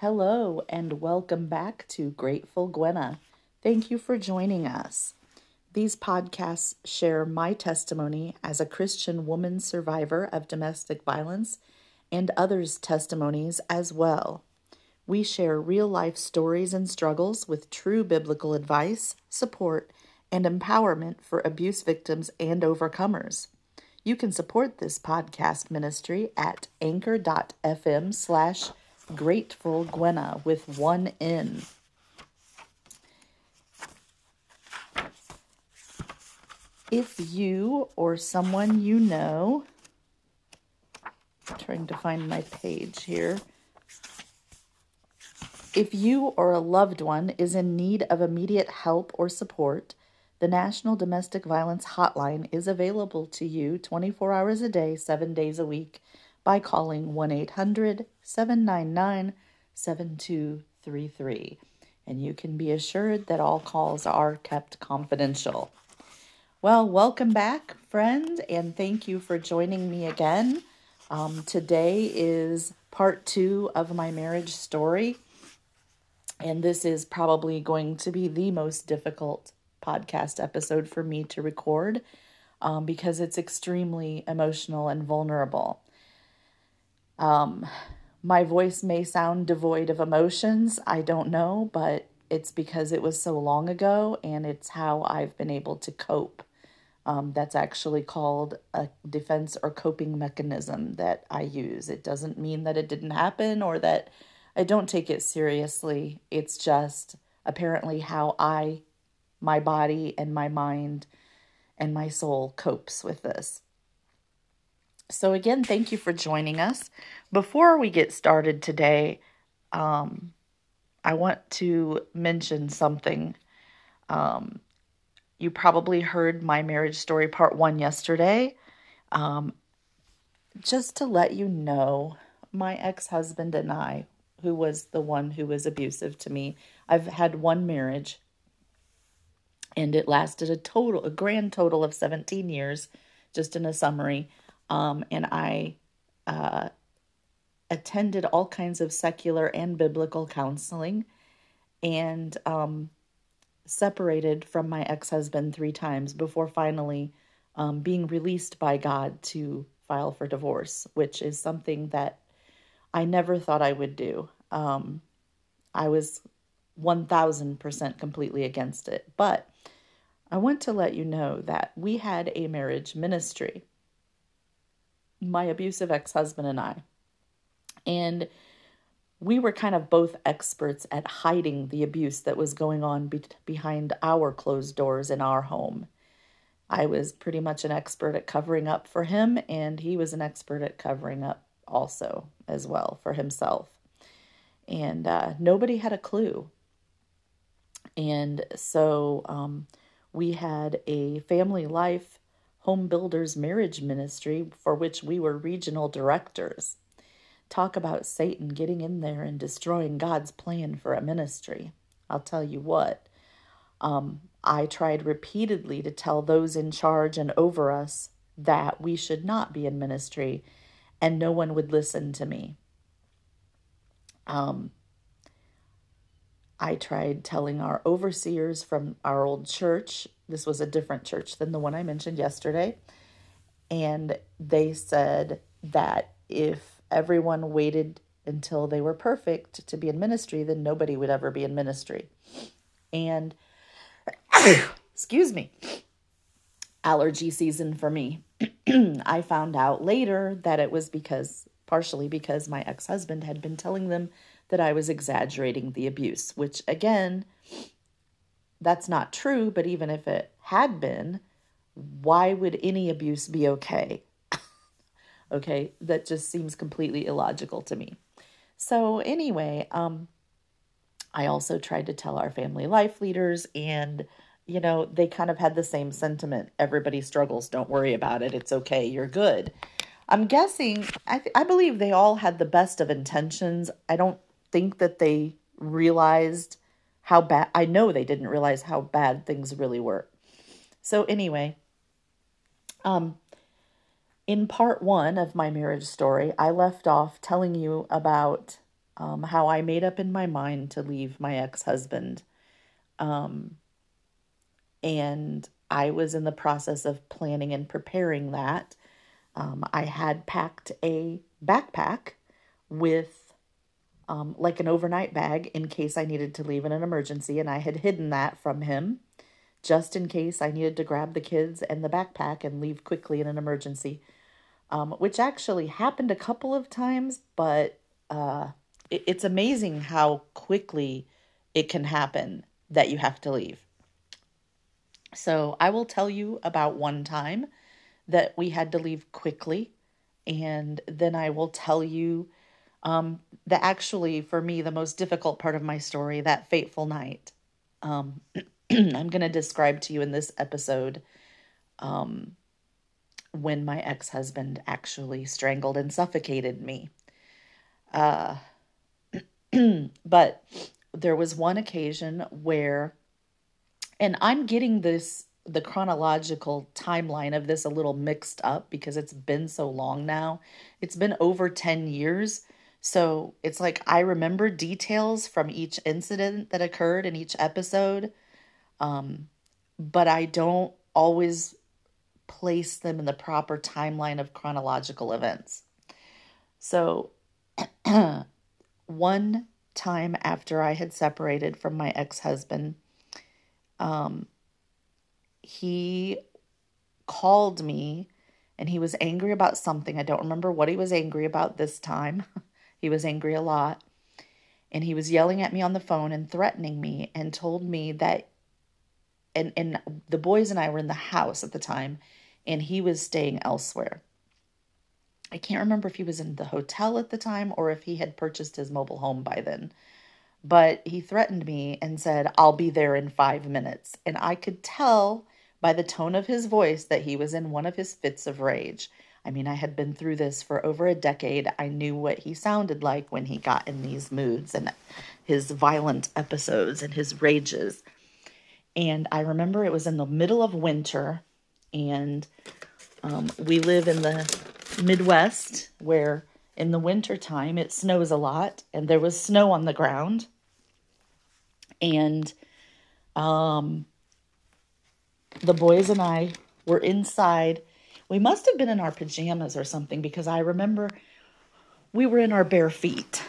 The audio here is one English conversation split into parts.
Hello and welcome back to Grateful Gwenna. Thank you for joining us. These podcasts share my testimony as a Christian woman survivor of domestic violence and others' testimonies as well. We share real-life stories and struggles with true biblical advice, support, and empowerment for abuse victims and overcomers. You can support this podcast ministry at anchor.fm/Grateful Gwenna with one N. If you or someone you know, I'm trying to find my page here. If you or a loved one is in need of immediate help or support, the National Domestic Violence Hotline is available to you 24 hours a day, 7 days a week, by calling 1-800-799-7233. And you can be assured that all calls are kept confidential. Well, welcome back, friend, and thank you for joining me again. Today is part two of my marriage story, and this is probably going to be the most difficult podcast episode for me to record because it's extremely emotional and vulnerable. My voice may sound devoid of emotions, I don't know, but it's because it was so long ago and it's how I've been able to cope. That's actually called a defense or coping mechanism that I use. It doesn't mean that it didn't happen or that I don't take it seriously. It's just apparently how my body and my mind and my soul copes with this. So again, thank you for joining us. Before we get started today, I want to mention something. You probably heard my marriage story part one yesterday. Just to let you know, my ex-husband and I, who was the one who was abusive to me, I've had one marriage and it lasted a grand total of 17 years, just in a summary. And I attended all kinds of secular and biblical counseling and separated from my ex-husband 3 times before finally being released by God to file for divorce, which is something that I never thought I would do. I was 1,000% completely against it. But I want to let you know that we had a marriage ministry, my abusive ex-husband and I. And we were kind of both experts at hiding the abuse that was going on behind our closed doors in our home. I was pretty much an expert at covering up for him, and he was an expert at covering up also as well for himself. And nobody had a clue. And so we had a Family Life Home Builders marriage ministry for which we were regional directors. Talk about Satan getting in there and destroying God's plan for a ministry. I'll tell you what, I tried repeatedly to tell those in charge and over us that we should not be in ministry, and no one would listen to me. I tried telling our overseers from our old church. This was a different church than the one I mentioned yesterday. And they said that if everyone waited until they were perfect to be in ministry, then nobody would ever be in ministry. And, excuse me, allergy season for me. I found out later that it was partially because my ex-husband had been telling them that I was exaggerating the abuse, which again, that's not true, but even if it had been, why would any abuse be okay? Okay, that just seems completely illogical to me. So anyway, I also tried to tell our family life leaders, and you know, they kind of had the same sentiment. Everybody struggles, don't worry about it, it's okay, you're good. I'm guessing, I believe they all had the best of intentions. I don't think that they realized how bad, I know they didn't realize how bad things really were. So anyway, in part one of my marriage story, I left off telling you about how I made up in my mind to leave my ex-husband. And I was in the process of planning and preparing that. I had packed a backpack with like an overnight bag in case I needed to leave in an emergency, and I had hidden that from him just in case I needed to grab the kids and the backpack and leave quickly in an emergency, which actually happened a couple of times, but it's amazing how quickly it can happen that you have to leave. So I will tell you about one time that we had to leave quickly, and then I will tell you that actually, for me, the most difficult part of my story, that fateful night, I'm going to describe to you in this episode when my ex-husband actually strangled and suffocated me. But there was one occasion where, and I'm getting this, the chronological timeline of this a little mixed up because it's been so long now. It's been over 10 years. So it's like I remember details from each incident that occurred in each episode, but I don't always place them in the proper timeline of chronological events. So one time after I had separated from my ex-husband, he called me and he was angry about something. I don't remember what he was angry about this time. He was angry a lot. And he was yelling at me on the phone and threatening me and told me that, and the boys and I were in the house at the time and he was staying elsewhere. I can't remember if he was in the hotel at the time or if he had purchased his mobile home by then. But he threatened me and said, "I'll be there in 5 minutes." And I could tell by the tone of his voice that he was in one of his fits of rage. I mean, I had been through this for over a decade. I knew what he sounded like when he got in these moods and his violent episodes and his rages. And I remember it was in the middle of winter, and we live in the Midwest where in the wintertime it snows a lot, and there was snow on the ground. And the boys and I were inside. We must have been in our pajamas or something because I remember we were in our bare feet.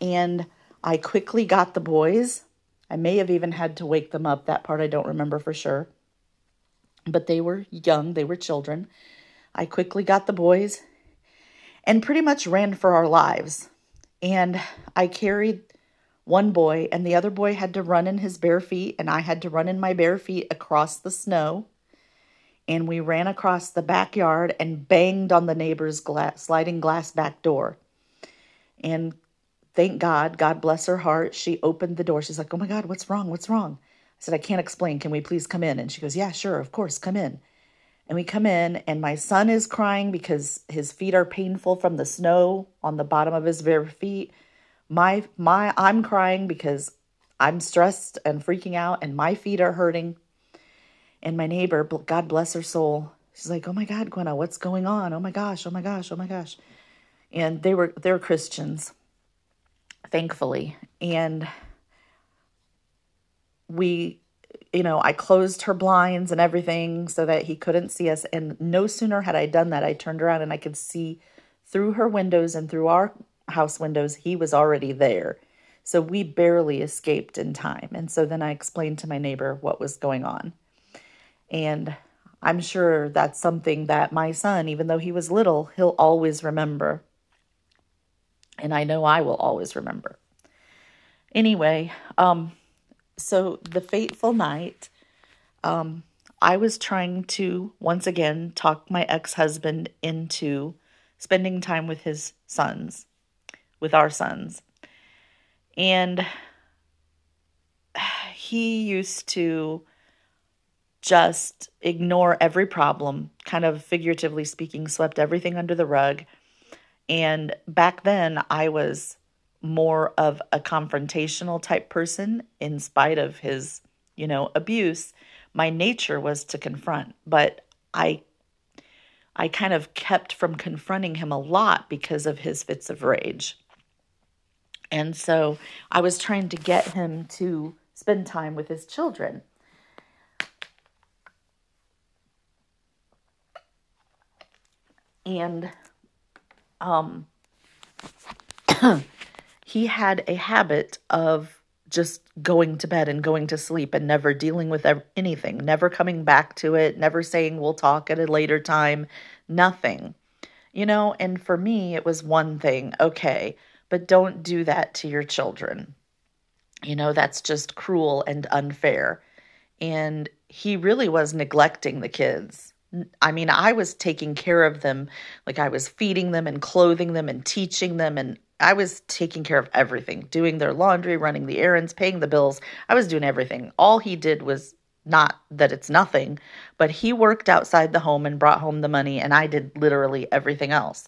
And I quickly got the boys. I may have even had to wake them up. That part I don't remember for sure. But they were young. They were children. I quickly got the boys and pretty much ran for our lives. And I carried one boy, and the other boy had to run in his bare feet, and I had to run in my bare feet across the snow. And we ran across the backyard and banged on the neighbor's sliding glass back door. And thank God, God bless her heart, she opened the door. She's like, "Oh my God, what's wrong? What's wrong?" I said, "I can't explain. Can we please come in?" And she goes, "Yeah, sure, of course, come in." And we come in, and my son is crying because his feet are painful from the snow on the bottom of his bare feet. I'm crying because I'm stressed and freaking out, and my feet are hurting. And my neighbor, God bless her soul, she's like, "Oh my God, Gwenna, what's going on? Oh my gosh, oh my gosh, oh my gosh." And they're Christians, thankfully. And we, you know, I closed her blinds and everything so that he couldn't see us. And no sooner had I done that, I turned around and I could see through her windows and through our house windows, he was already there. So we barely escaped in time. And so then I explained to my neighbor what was going on. And I'm sure that's something that my son, even though he was little, he'll always remember. And I know I will always remember. Anyway, so the fateful night, I was trying to, once again, talk my ex-husband into spending time with his sons, with our sons. And he used to just ignore every problem, kind of figuratively speaking, swept everything under the rug. And back then, I was more of a confrontational type person in spite of his, you know, abuse. My nature was to confront, but I kind of kept from confronting him a lot because of his fits of rage. And so I was trying to get him to spend time with his children. And he had a habit of just going to bed and going to sleep and never dealing with anything, never coming back to it, never saying we'll talk at a later time, nothing. You know, and for me, it was one thing, okay, but don't do that to your children. You know, that's just cruel and unfair. And he really was neglecting the kids. I mean, I was taking care of them, like I was feeding them and clothing them and teaching them, and I was taking care of everything, doing their laundry, running the errands, paying the bills. I was doing everything. All he did was, not that it's nothing, but he worked outside the home and brought home the money, and I did literally everything else.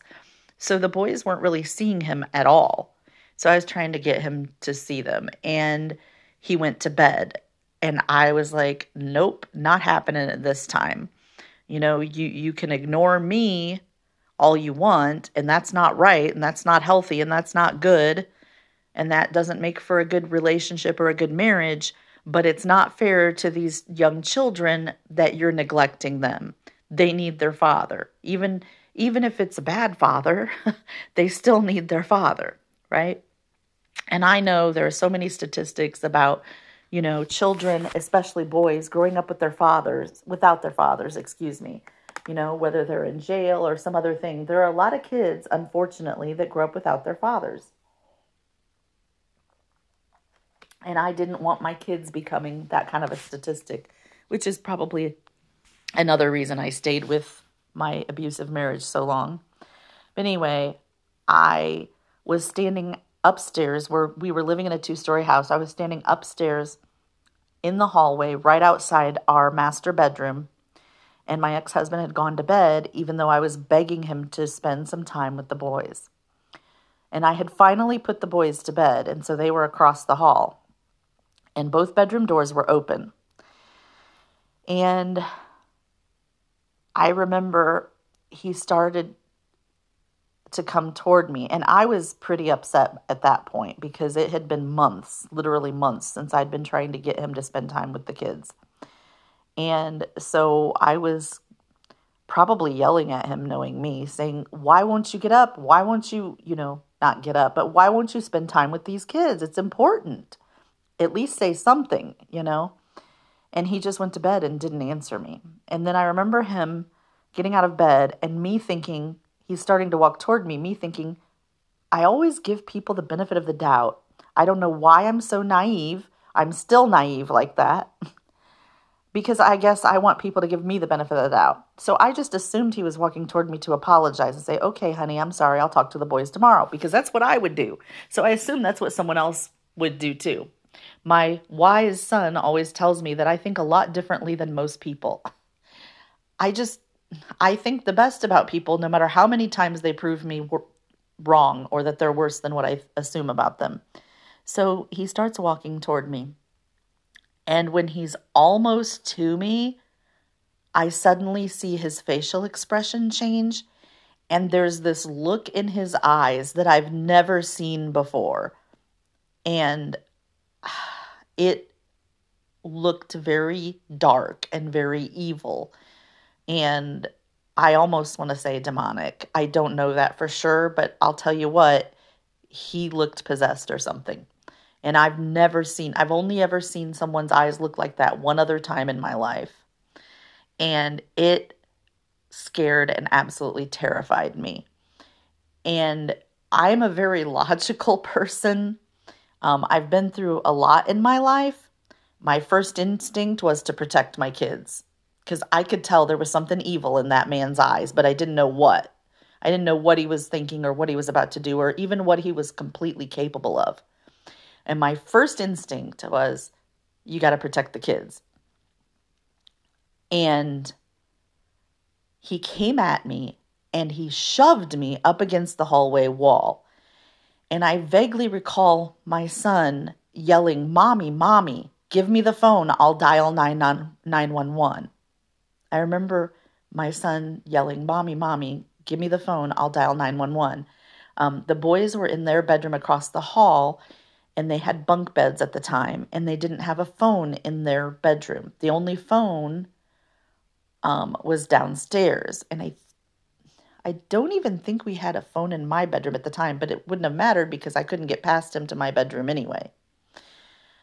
So the boys weren't really seeing him at all. So I was trying to get him to see them, and he went to bed, and I was like, nope, not happening at this time. You know, you can ignore me all you want, and that's not right, and that's not healthy, and that's not good, and that doesn't make for a good relationship or a good marriage, but it's not fair to these young children that you're neglecting them. They need their father. Even if it's a bad father, they still need their father, right? And I know there are so many statistics about, you know, children, especially boys, growing up with their fathers, without their fathers, you know, whether they're in jail or some other thing. There are a lot of kids, unfortunately, that grow up without their fathers. And I didn't want my kids becoming that kind of a statistic, which is probably another reason I stayed with my abusive marriage so long. But anyway, I was standing upstairs where we were living in a 2-story house. I was standing upstairs in the hallway right outside our master bedroom, and my ex-husband had gone to bed, even though I was begging him to spend some time with the boys. And I had finally put the boys to bed, and so they were across the hall, and both bedroom doors were open. And I remember he started to come toward me. And I was pretty upset at that point because it had been months, literally months, since I'd been trying to get him to spend time with the kids. And so I was probably yelling at him, knowing me, saying, why won't you get up? Why won't you, you know, not get up, but why won't you spend time with these kids? It's important. At least say something, you know? And he just went to bed and didn't answer me. And then I remember him getting out of bed and me thinking, he's starting to walk toward me, me thinking, I always give people the benefit of the doubt. I don't know why I'm so naive. I'm still naive like that because I guess I want people to give me the benefit of the doubt. So I just assumed he was walking toward me to apologize and say, okay, honey, I'm sorry. I'll talk to the boys tomorrow, because that's what I would do. So I assume that's what someone else would do too. My wise son always tells me that I think a lot differently than most people. I think the best about people, no matter how many times they prove me wrong or that they're worse than what I assume about them. So he starts walking toward me. And when he's almost to me, I suddenly see his facial expression change. And there's this look in his eyes that I've never seen before. And it looked very dark and very evil. And I almost want to say demonic. I don't know that for sure, but I'll tell you what, he looked possessed or something. And I've only ever seen someone's eyes look like that one other time in my life. And it scared and absolutely terrified me. And I'm a very logical person. I've been through a lot in my life. My first instinct was to protect my kids, because I could tell there was something evil in that man's eyes, but I didn't know what. I didn't know what he was thinking or what he was about to do or even what he was completely capable of. And my first instinct was, you got to protect the kids. And he came at me and he shoved me up against the hallway wall. And I vaguely recall my son yelling, Mommy, Mommy, give me the phone. I'll dial 911. I remember my son yelling, Mommy, Mommy, give me the phone. I'll dial 911. The boys were in their bedroom across the hall, and they had bunk beds at the time, and they didn't have a phone in their bedroom. The only phone was downstairs, and I don't even think we had a phone in my bedroom at the time, but it wouldn't have mattered because I couldn't get past him to my bedroom anyway.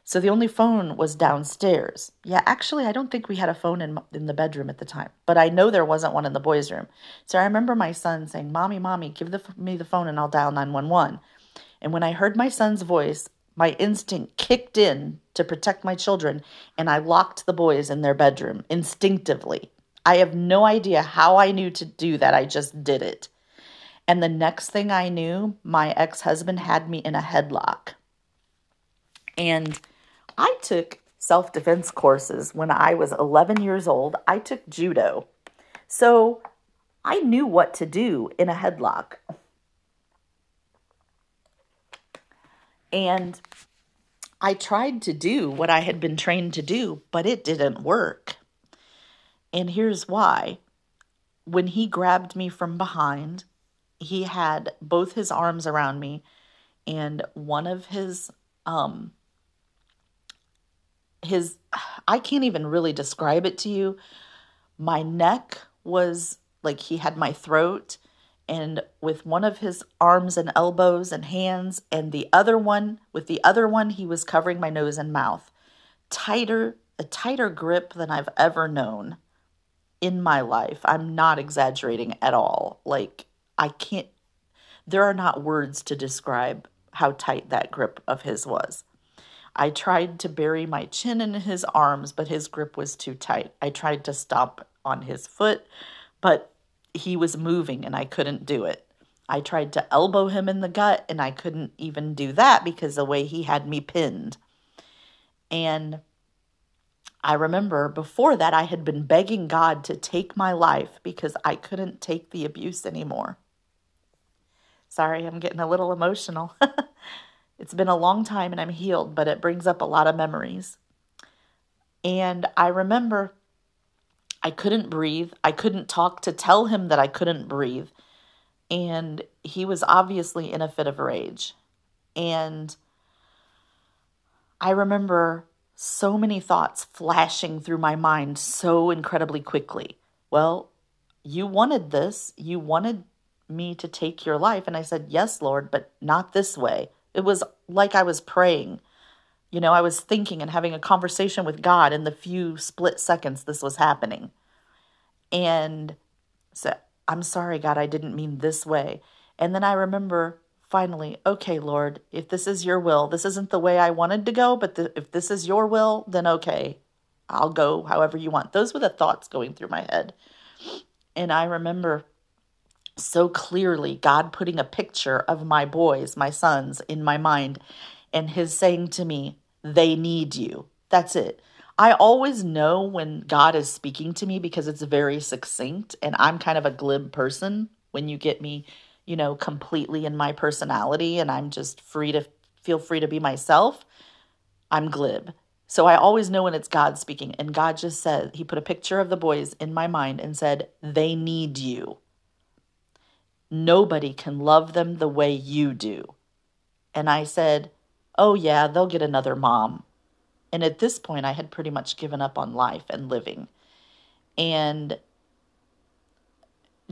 So the only phone was downstairs. Yeah, actually, I don't think we had a phone in the bedroom at the time, but I know there wasn't one in the boys' room. So I remember my son saying, Mommy, give me the phone and I'll dial 911. And when I heard my son's voice, my instinct kicked in to protect my children, and I locked the boys in their bedroom instinctively. I have no idea how I knew to do that. I just did it. And the next thing I knew, my ex-husband had me in a headlock. And I took self-defense courses when I was 11 years old. I took judo. So I knew what to do in a headlock. And I tried to do what I had been trained to do, but it didn't work. And here's why. When he grabbed me from behind, he had both his arms around me, and one of his I can't even really describe it to you. My neck was like he had my throat, and with one of his arms and elbows and hands, and the other one, he was covering my nose and mouth. A tighter grip than I've ever known in my life. I'm not exaggerating at all. Like, there are not words to describe how tight that grip of his was. I tried to bury my chin in his arms, but his grip was too tight. I tried to stomp on his foot, but he was moving and I couldn't do it. I tried to elbow him in the gut, and I couldn't even do that because the way he had me pinned. And I remember before that I had been begging God to take my life because I couldn't take the abuse anymore. Sorry, I'm getting a little emotional. It's been a long time and I'm healed, but it brings up a lot of memories. And I remember I couldn't breathe. I couldn't talk to tell him that I couldn't breathe. And he was obviously in a fit of rage. And I remember so many thoughts flashing through my mind so incredibly quickly. Well, you wanted this. You wanted me to take your life. And I said, yes, Lord, but not this way. It was like I was praying. You know, I was thinking and having a conversation with God in the few split seconds this was happening. And so, I'm sorry, God, I didn't mean this way. And then I remember finally, okay, Lord, if this is your will, this isn't the way I wanted to go, but if this is your will, then okay, I'll go however you want. Those were the thoughts going through my head. And I remember so clearly God putting a picture of my boys, my sons, in my mind, and his saying to me, they need you. That's it. I always know when God is speaking to me because it's very succinct, and I'm kind of a glib person when you get me, you know, completely in my personality, and I'm just feel free to be myself. I'm glib. So I always know when it's God speaking, and God just said, he put a picture of the boys in my mind and said, they need you. Nobody can love them the way you do. And I said, oh yeah, they'll get another mom. And at this point, I had pretty much given up on life and living. And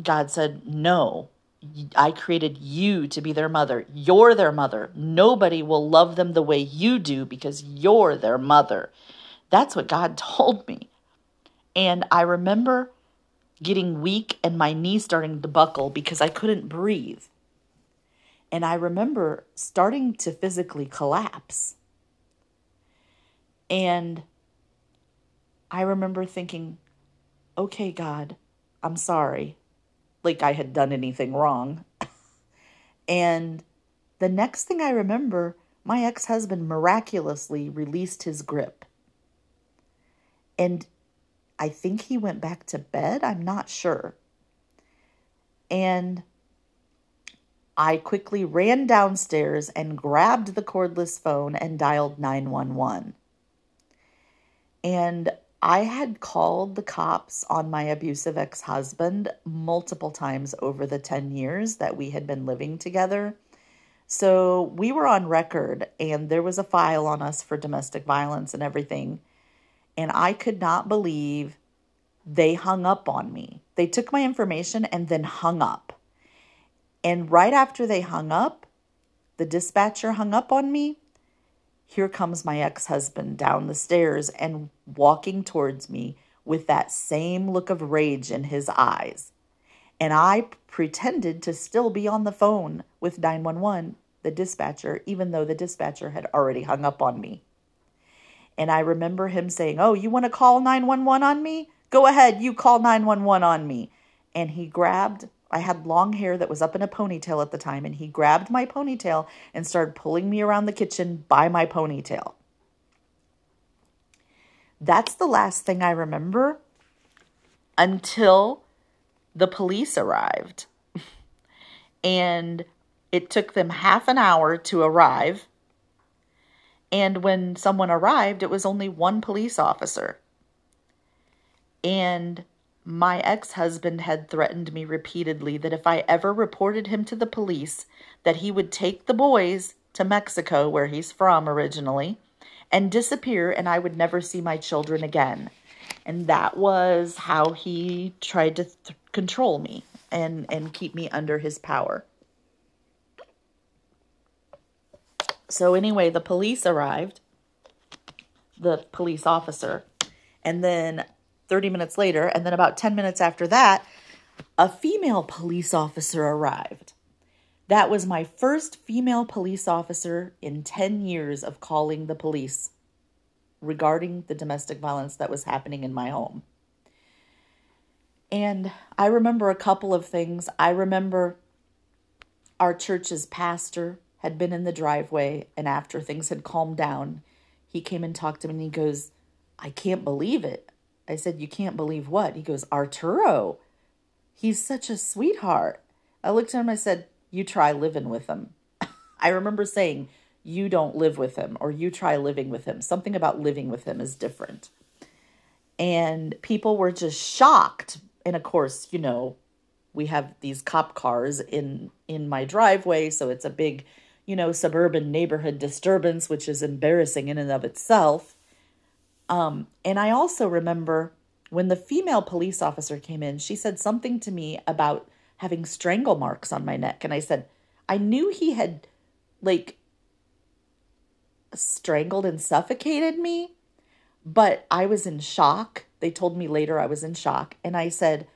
God said, no. I created you to be their mother. You're their mother. Nobody will love them the way you do because you're their mother. That's what God told me. And I remember getting weak and my knees starting to buckle because I couldn't breathe. And I remember starting to physically collapse. And I remember thinking, okay, God, I'm sorry. Like I had done anything wrong. And the next thing I remember, my ex-husband miraculously released his grip. And I think he went back to bed. I'm not sure. And I quickly ran downstairs and grabbed the cordless phone and dialed 911. And I had called the cops on my abusive ex-husband multiple times over the 10 years that we had been living together. So we were on record, and there was a file on us for domestic violence and everything. And I could not believe they hung up on me. They took my information and then hung up. And right after they hung up, the dispatcher hung up on me. Here comes my ex-husband down the stairs and walking towards me with that same look of rage in his eyes. And I pretended to still be on the phone with 911, the dispatcher, even though the dispatcher had already hung up on me. And I remember him saying, "Oh, you want to call 911 on me? Go ahead, you call 911 on me." And he grabbed, I had long hair that was up in a ponytail at the time, and he grabbed my ponytail and started pulling me around the kitchen by my ponytail. That's the last thing I remember until the police arrived. And it took them half an hour to arrive. And when someone arrived, it was only one police officer. And my ex-husband had threatened me repeatedly that if I ever reported him to the police, that he would take the boys to Mexico, where he's from originally, and disappear, and I would never see my children again. And that was how he tried to control me and keep me under his power. So anyway, the police arrived, the police officer, and then 30 minutes later, and then about 10 minutes after that, a female police officer arrived. That was my first female police officer in 10 years of calling the police regarding the domestic violence that was happening in my home. And I remember a couple of things. I remember our church's pastor had been in the driveway, and after things had calmed down, he came and talked to me, and he goes, "I can't believe it." I said, "You can't believe what?" He goes, "Arturo, he's such a sweetheart." I looked at him, I said, "You try living with him." I remember saying, "You don't live with him," or "You try living with him." Something about living with him is different. And people were just shocked. And of course, you know, we have these cop cars in my driveway. So it's a big, you know, suburban neighborhood disturbance, which is embarrassing in and of itself. And I also remember when the female police officer came in, she said something to me about having strangle marks on my neck. And I said, I knew he had like strangled and suffocated me, but I was in shock. They told me later I was in shock. And I said,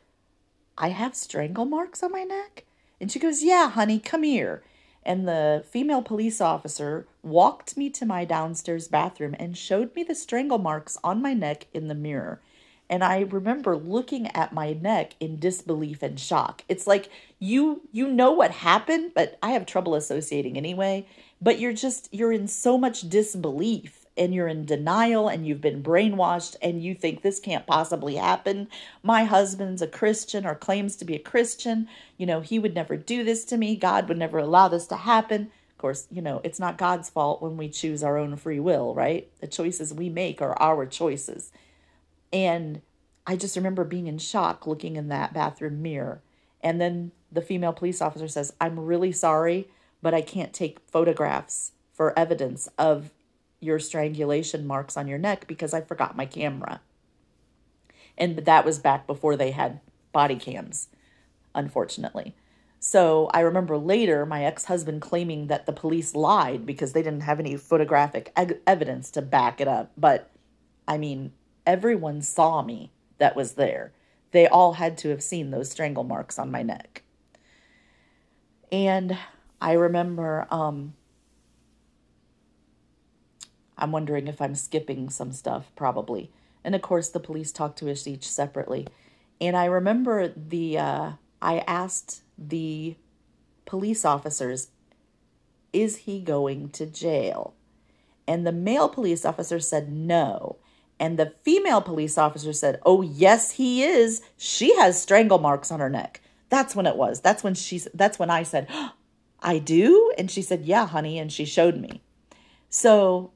"I have strangle marks on my neck?" And she goes, "Yeah, honey, come here." And the female police officer walked me to my downstairs bathroom and showed me the strangle marks on my neck in the mirror. And I remember looking at my neck in disbelief and shock. It's like, you know what happened, but I have trouble associating anyway. But you're in so much disbelief, and you're in denial, and you've been brainwashed, and you think this can't possibly happen. My husband's a Christian or claims to be a Christian. You know, he would never do this to me. God would never allow this to happen. Of course, you know, it's not God's fault when we choose our own free will, right? The choices we make are our choices. And I just remember being in shock looking in that bathroom mirror. And then the female police officer says, "I'm really sorry, but I can't take photographs for evidence of your strangulation marks on your neck because I forgot my camera." And that was back before they had body cams, unfortunately. So I remember later my ex-husband claiming that the police lied because they didn't have any photographic evidence to back it up. But I mean, everyone saw me that was there. They all had to have seen those strangle marks on my neck. And I remember, I'm wondering if I'm skipping some stuff, probably. And of course, the police talked to us each separately. And I remember I asked the police officers, "Is he going to jail?" And the male police officer said no. And the female police officer said, "Oh, yes, he is. She has strangle marks on her neck." That's when it was. That's when I said, "Oh, I do?" And she said, "Yeah, honey." And she showed me. So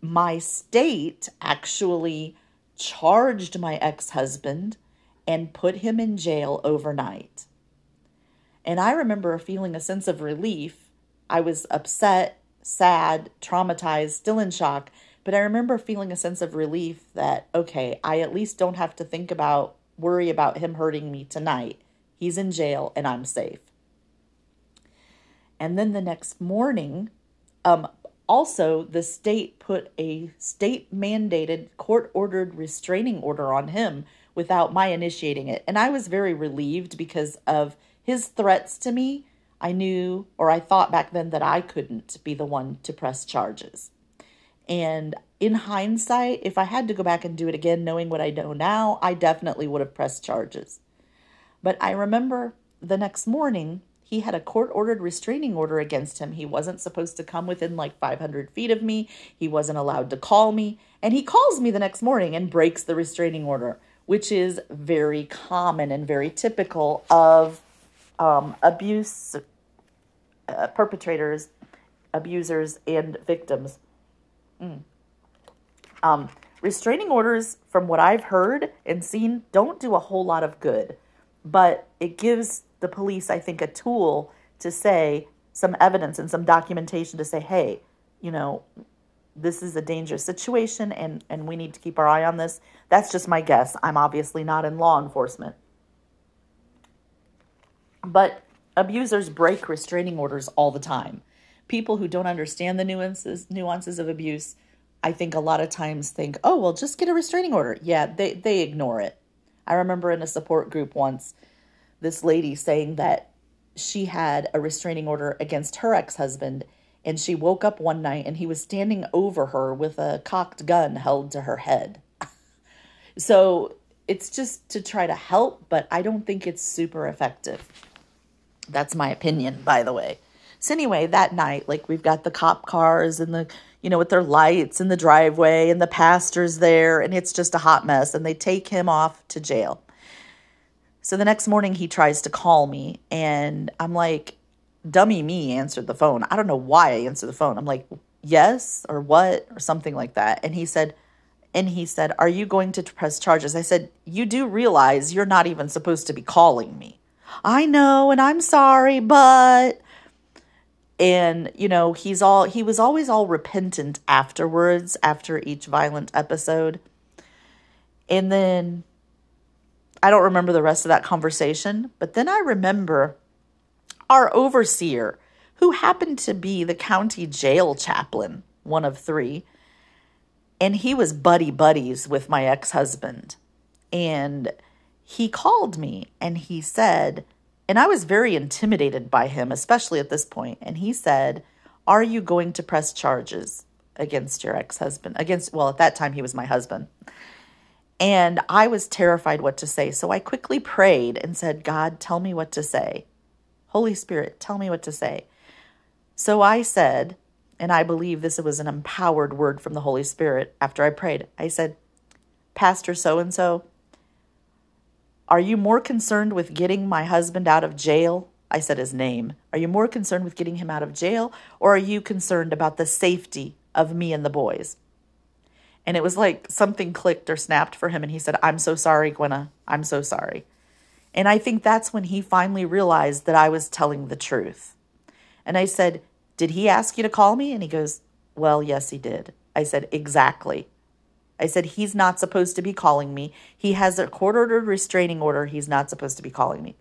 my state actually charged my ex-husband and put him in jail overnight. And I remember feeling a sense of relief. I was upset, sad, traumatized, still in shock. But I remember feeling a sense of relief that, okay, I at least don't have to worry about him hurting me tonight. He's in jail and I'm safe. And then the next morning, also the state put a state-mandated, court-ordered restraining order on him without my initiating it. And I was very relieved because of his threats to me. I knew, or I thought back then, that I couldn't be the one to press charges. And in hindsight, if I had to go back and do it again, knowing what I know now, I definitely would have pressed charges. But I remember the next morning, he had a court-ordered restraining order against him. He wasn't supposed to come within like 500 feet of me. He wasn't allowed to call me. And he calls me the next morning and breaks the restraining order, which is very common and very typical of abuse perpetrators, abusers, and victims. Restraining orders, from what I've heard and seen, don't do a whole lot of good. But it gives the police, I think, a tool to say, some evidence and some documentation to say, hey, you know, this is a dangerous situation and we need to keep our eye on this. That's just my guess. I'm obviously not in law enforcement. But abusers break restraining orders all the time. People who don't understand the nuances of abuse, I think a lot of times think, oh, well, just get a restraining order. Yeah, they ignore it. I remember in a support group once, this lady saying that she had a restraining order against her ex-husband, and she woke up one night and he was standing over her with a cocked gun held to her head. So it's just to try to help, but I don't think it's super effective. That's my opinion, by the way. So anyway, that night, like, we've got the cop cars and the, you know, with their lights in the driveway and the pastor's there, and it's just a hot mess, and they take him off to jail. So the next morning he tries to call me, and I'm like, dummy me answered the phone. I don't know why I answered the phone. I'm like, yes, or what, or something like that. And he said, are you going to press charges? I said, you do realize you're not even supposed to be calling me. I know, and I'm sorry, but... And, you know, he was always all repentant afterwards, after each violent episode. And then I don't remember the rest of that conversation, but then I remember our overseer, who happened to be the county jail chaplain, one of three, and he was buddy buddies with my ex-husband. And he called me and he said, and I was very intimidated by him, especially at this point. And he said, are you going to press charges against your ex-husband? Well, at that time, he was my husband. And I was terrified what to say. So I quickly prayed and said, God, tell me what to say. Holy Spirit, tell me what to say. So I said, and I believe this was an empowered word from the Holy Spirit after I prayed. I said, Pastor so-and-so, are you more concerned with getting my husband out of jail? I said his name. Are you more concerned with getting him out of jail, or are you concerned about the safety of me and the boys? And it was like something clicked or snapped for him. And he said, I'm so sorry, Gwenna. I'm so sorry. And I think that's when he finally realized that I was telling the truth. And I said, did he ask you to call me? And he goes, well, yes, he did. I said, exactly. I said, he's not supposed to be calling me. He has a court-ordered restraining order. He's not supposed to be calling me.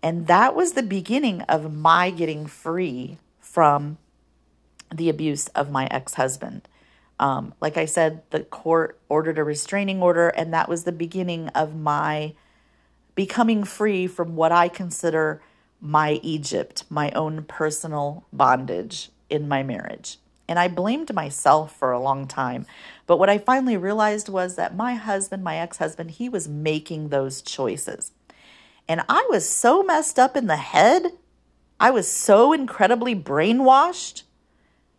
And that was the beginning of my getting free from the abuse of my ex-husband. Like I said, the court ordered a restraining order, and that was the beginning of my becoming free from what I consider my Egypt, my own personal bondage in my marriage. And I blamed myself for a long time. But what I finally realized was that my ex-husband, he was making those choices. And I was so messed up in the head. I was so incredibly brainwashed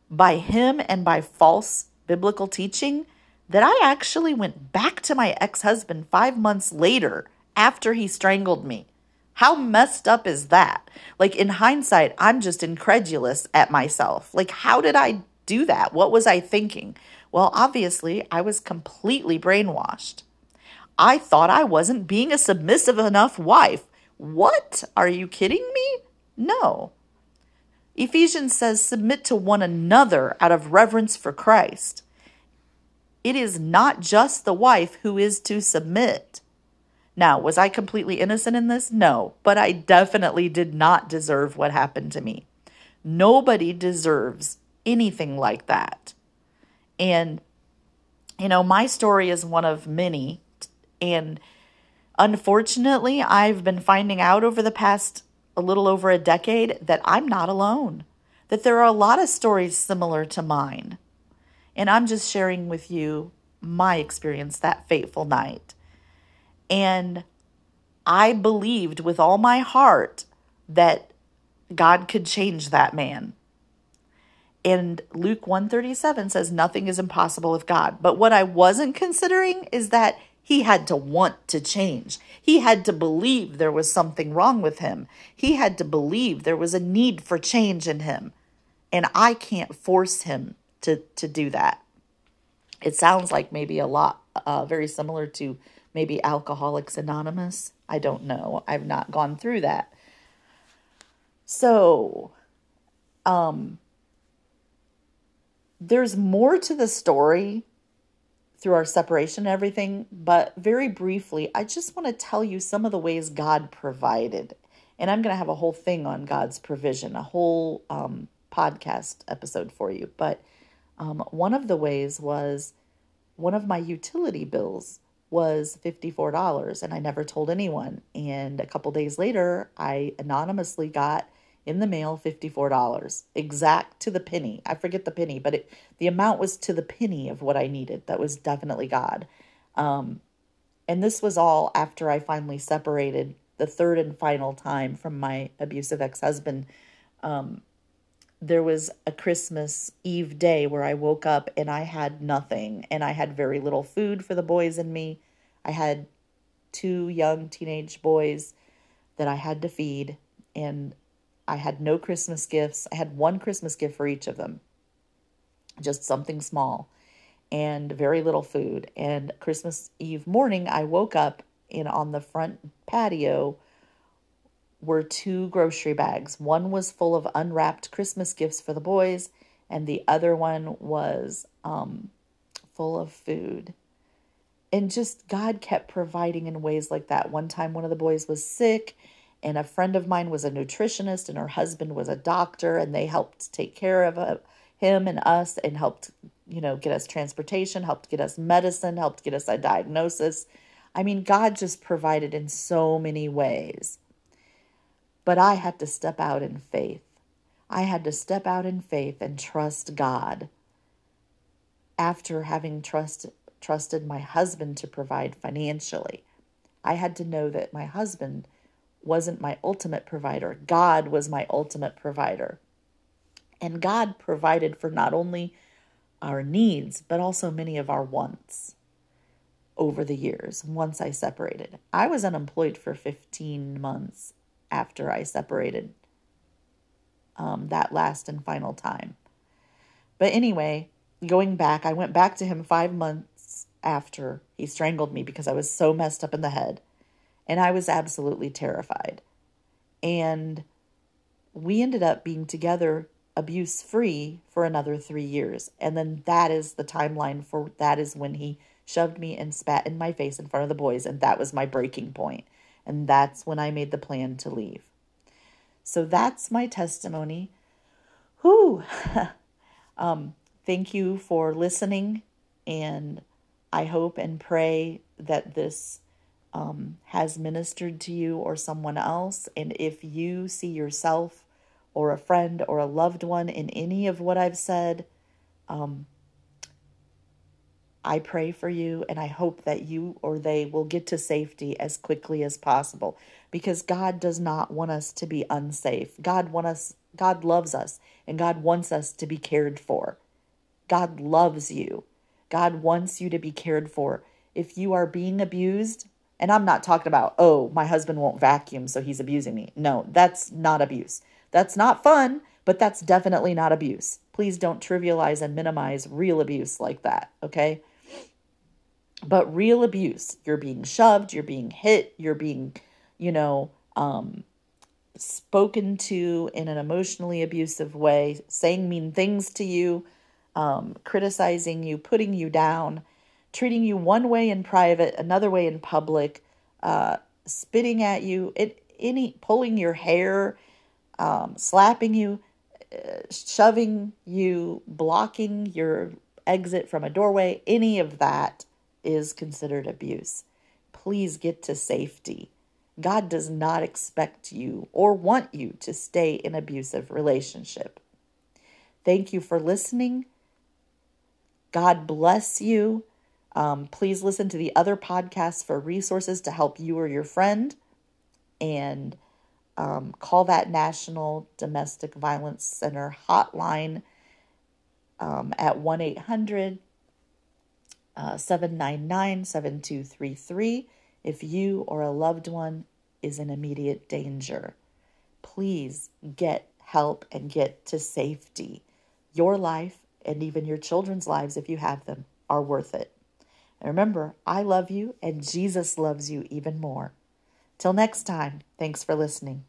by him and by false biblical teaching that I actually went back to my ex-husband 5 months later after he strangled me. How messed up is that? Like, in hindsight, I'm just incredulous at myself. Like, how did I do that? What was I thinking? Well, obviously, I was completely brainwashed. I thought I wasn't being a submissive enough wife. What? Are you kidding me? No. Ephesians says, submit to one another out of reverence for Christ. It is not just the wife who is to submit. Now, was I completely innocent in this? No, but I definitely did not deserve what happened to me. Nobody deserves anything like that. And, you know, my story is one of many. And unfortunately, I've been finding out over the past a little over a decade that I'm not alone, that there are a lot of stories similar to mine. And I'm just sharing with you my experience that fateful night. And I believed with all my heart that God could change that man. And Luke 1:37 says, nothing is impossible with God. But what I wasn't considering is that he had to want to change. He had to believe there was something wrong with him. He had to believe there was a need for change in him. And I can't force him to do that. It sounds like maybe a lot, very similar to maybe Alcoholics Anonymous. I don't know. I've not gone through that. So, there's more to the story through our separation and everything, but very briefly, I just want to tell you some of the ways God provided. And I'm going to have a whole thing on God's provision, a whole podcast episode for you. But one of the ways was, one of my utility bills was $54, and I never told anyone. And a couple days later, I anonymously got in the mail $54, exact to the penny. I forget the penny, but the amount was to the penny of what I needed. That was definitely God. And this was all after I finally separated the third and final time from my abusive ex-husband. There was a Christmas Eve day where I woke up and I had nothing, and I had very little food for the boys and me. I had two young teenage boys that I had to feed, and I had no Christmas gifts. I had one Christmas gift for each of them, just something small, and very little food. And Christmas Eve morning, I woke up, and on the front patio were two grocery bags. One was full of unwrapped Christmas gifts for the boys, and the other one was full of food. And just God kept providing in ways like that. One time, one of the boys was sick, and a friend of mine was a nutritionist, and her husband was a doctor, and they helped take care of him and us, and helped, you know, get us transportation, helped get us medicine, helped get us a diagnosis. I mean, God just provided in so many ways. But I had to step out in faith. I had to step out in faith and trust God. After having trusted my husband to provide financially, I had to know that my husband wasn't my ultimate provider. God was my ultimate provider. And God provided for not only our needs, but also many of our wants over the years. Once I separated, I was unemployed for 15 months after I separated that last and final time. But anyway, going back, I went back to him 5 months after he strangled me because I was so messed up in the head. And I was absolutely terrified. And we ended up being together abuse-free for another 3 years. And then that is the timeline for that is when he shoved me and spat in my face in front of the boys. And that was my breaking point. And that's when I made the plan to leave. So that's my testimony. Whew. Thank you for listening. And I hope and pray that this has ministered to you or someone else. And if you see yourself or a friend or a loved one in any of what I've said, I pray for you, and I hope that you or they will get to safety as quickly as possible, because God does not want us to be unsafe. God loves us, and God wants us to be cared for. God loves you. God wants you to be cared for. If you are being abused, and I'm not talking about, oh, my husband won't vacuum, so he's abusing me. No, that's not abuse. That's not fun. But that's definitely not abuse. Please don't trivialize and minimize real abuse like that, okay? But real abuse, you're being shoved, you're being hit, you're being, spoken to in an emotionally abusive way, saying mean things to you, criticizing you, putting you down, treating you one way in private, another way in public, spitting at you, pulling your hair, slapping you, shoving you, blocking your exit from a doorway, any of that is considered abuse. Please get to safety. God does not expect you or want you to stay in an abusive relationship. Thank you for listening. God bless you. Please listen to the other podcasts for resources to help you or your friend. And call that National Domestic Violence Center hotline at 1-800-799-7233 if you or a loved one is in immediate danger. Please get help and get to safety. Your life and even your children's lives, if you have them, are worth it. And remember, I love you and Jesus loves you even more. Till next time, thanks for listening.